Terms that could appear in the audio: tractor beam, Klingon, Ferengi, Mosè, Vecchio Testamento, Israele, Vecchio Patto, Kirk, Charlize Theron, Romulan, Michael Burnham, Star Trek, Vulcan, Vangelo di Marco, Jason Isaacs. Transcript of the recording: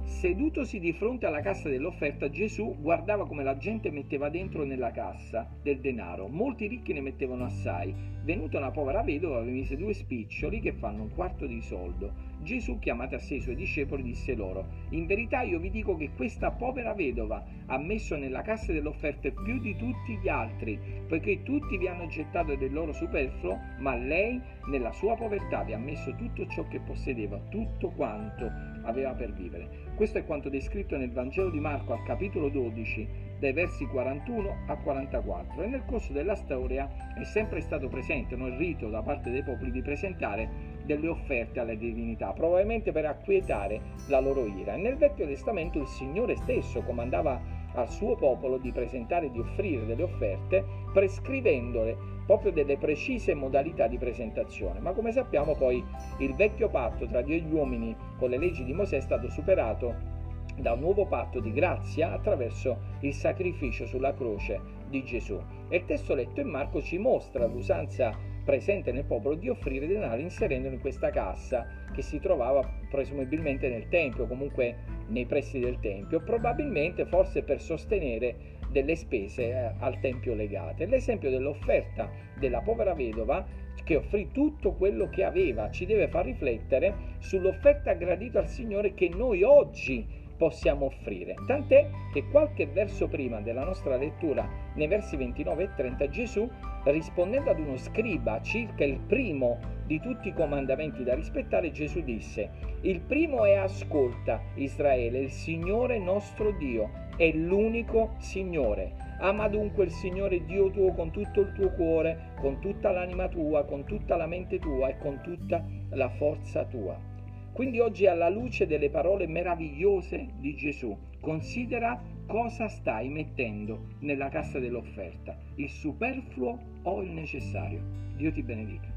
Sedutosi di fronte alla cassa dell'offerta, Gesù guardava come la gente metteva dentro nella cassa del denaro. Molti ricchi ne mettevano assai. Venuta una povera vedova, mise 2 spiccioli che fanno 1/4 di soldo. Gesù, chiamati a sé i suoi discepoli, disse loro: in verità io vi dico che questa povera vedova ha messo nella cassa dell'offerta più di tutti gli altri, poiché tutti vi hanno gettato del loro superfluo, ma lei nella sua povertà vi ha messo tutto ciò che possedeva, tutto quanto aveva per vivere. Questo è quanto descritto nel Vangelo di Marco al capitolo 12, dai versi 41 a 44, e nel corso della storia è sempre stato presente il rito da parte dei popoli di presentare delle offerte alle divinità, probabilmente per acquietare la loro ira. E nel Vecchio Testamento il Signore stesso comandava al suo popolo di presentare e di offrire delle offerte, prescrivendole proprio delle precise modalità di presentazione. Ma come sappiamo poi il vecchio patto tra Dio e gli uomini con le leggi di Mosè è stato superato da un nuovo patto di grazia attraverso il sacrificio sulla croce di Gesù. E il testo letto in Marco ci mostra l'usanza presente nel popolo di offrire denaro inserendolo in questa cassa che si trovava presumibilmente nel tempio, comunque nei pressi del tempio, probabilmente forse per sostenere delle spese al tempio legate. L'esempio dell'offerta della povera vedova che offrì tutto quello che aveva ci deve far riflettere sull'offerta gradita al Signore che noi oggi possiamo offrire, tant'è che qualche verso prima della nostra lettura, nei versi 29 e 30, Gesù, rispondendo ad uno scriba circa il primo di tutti i comandamenti da rispettare, Gesù disse: il primo è: ascolta Israele, il Signore nostro Dio è l'unico Signore. Ama dunque il Signore Dio tuo con tutto il tuo cuore, con tutta l'anima tua, con tutta la mente tua e con tutta la forza tua. Quindi oggi, alla luce delle parole meravigliose di Gesù, considera cosa stai mettendo nella cassa dell'offerta, il superfluo o il necessario. Dio ti benedica.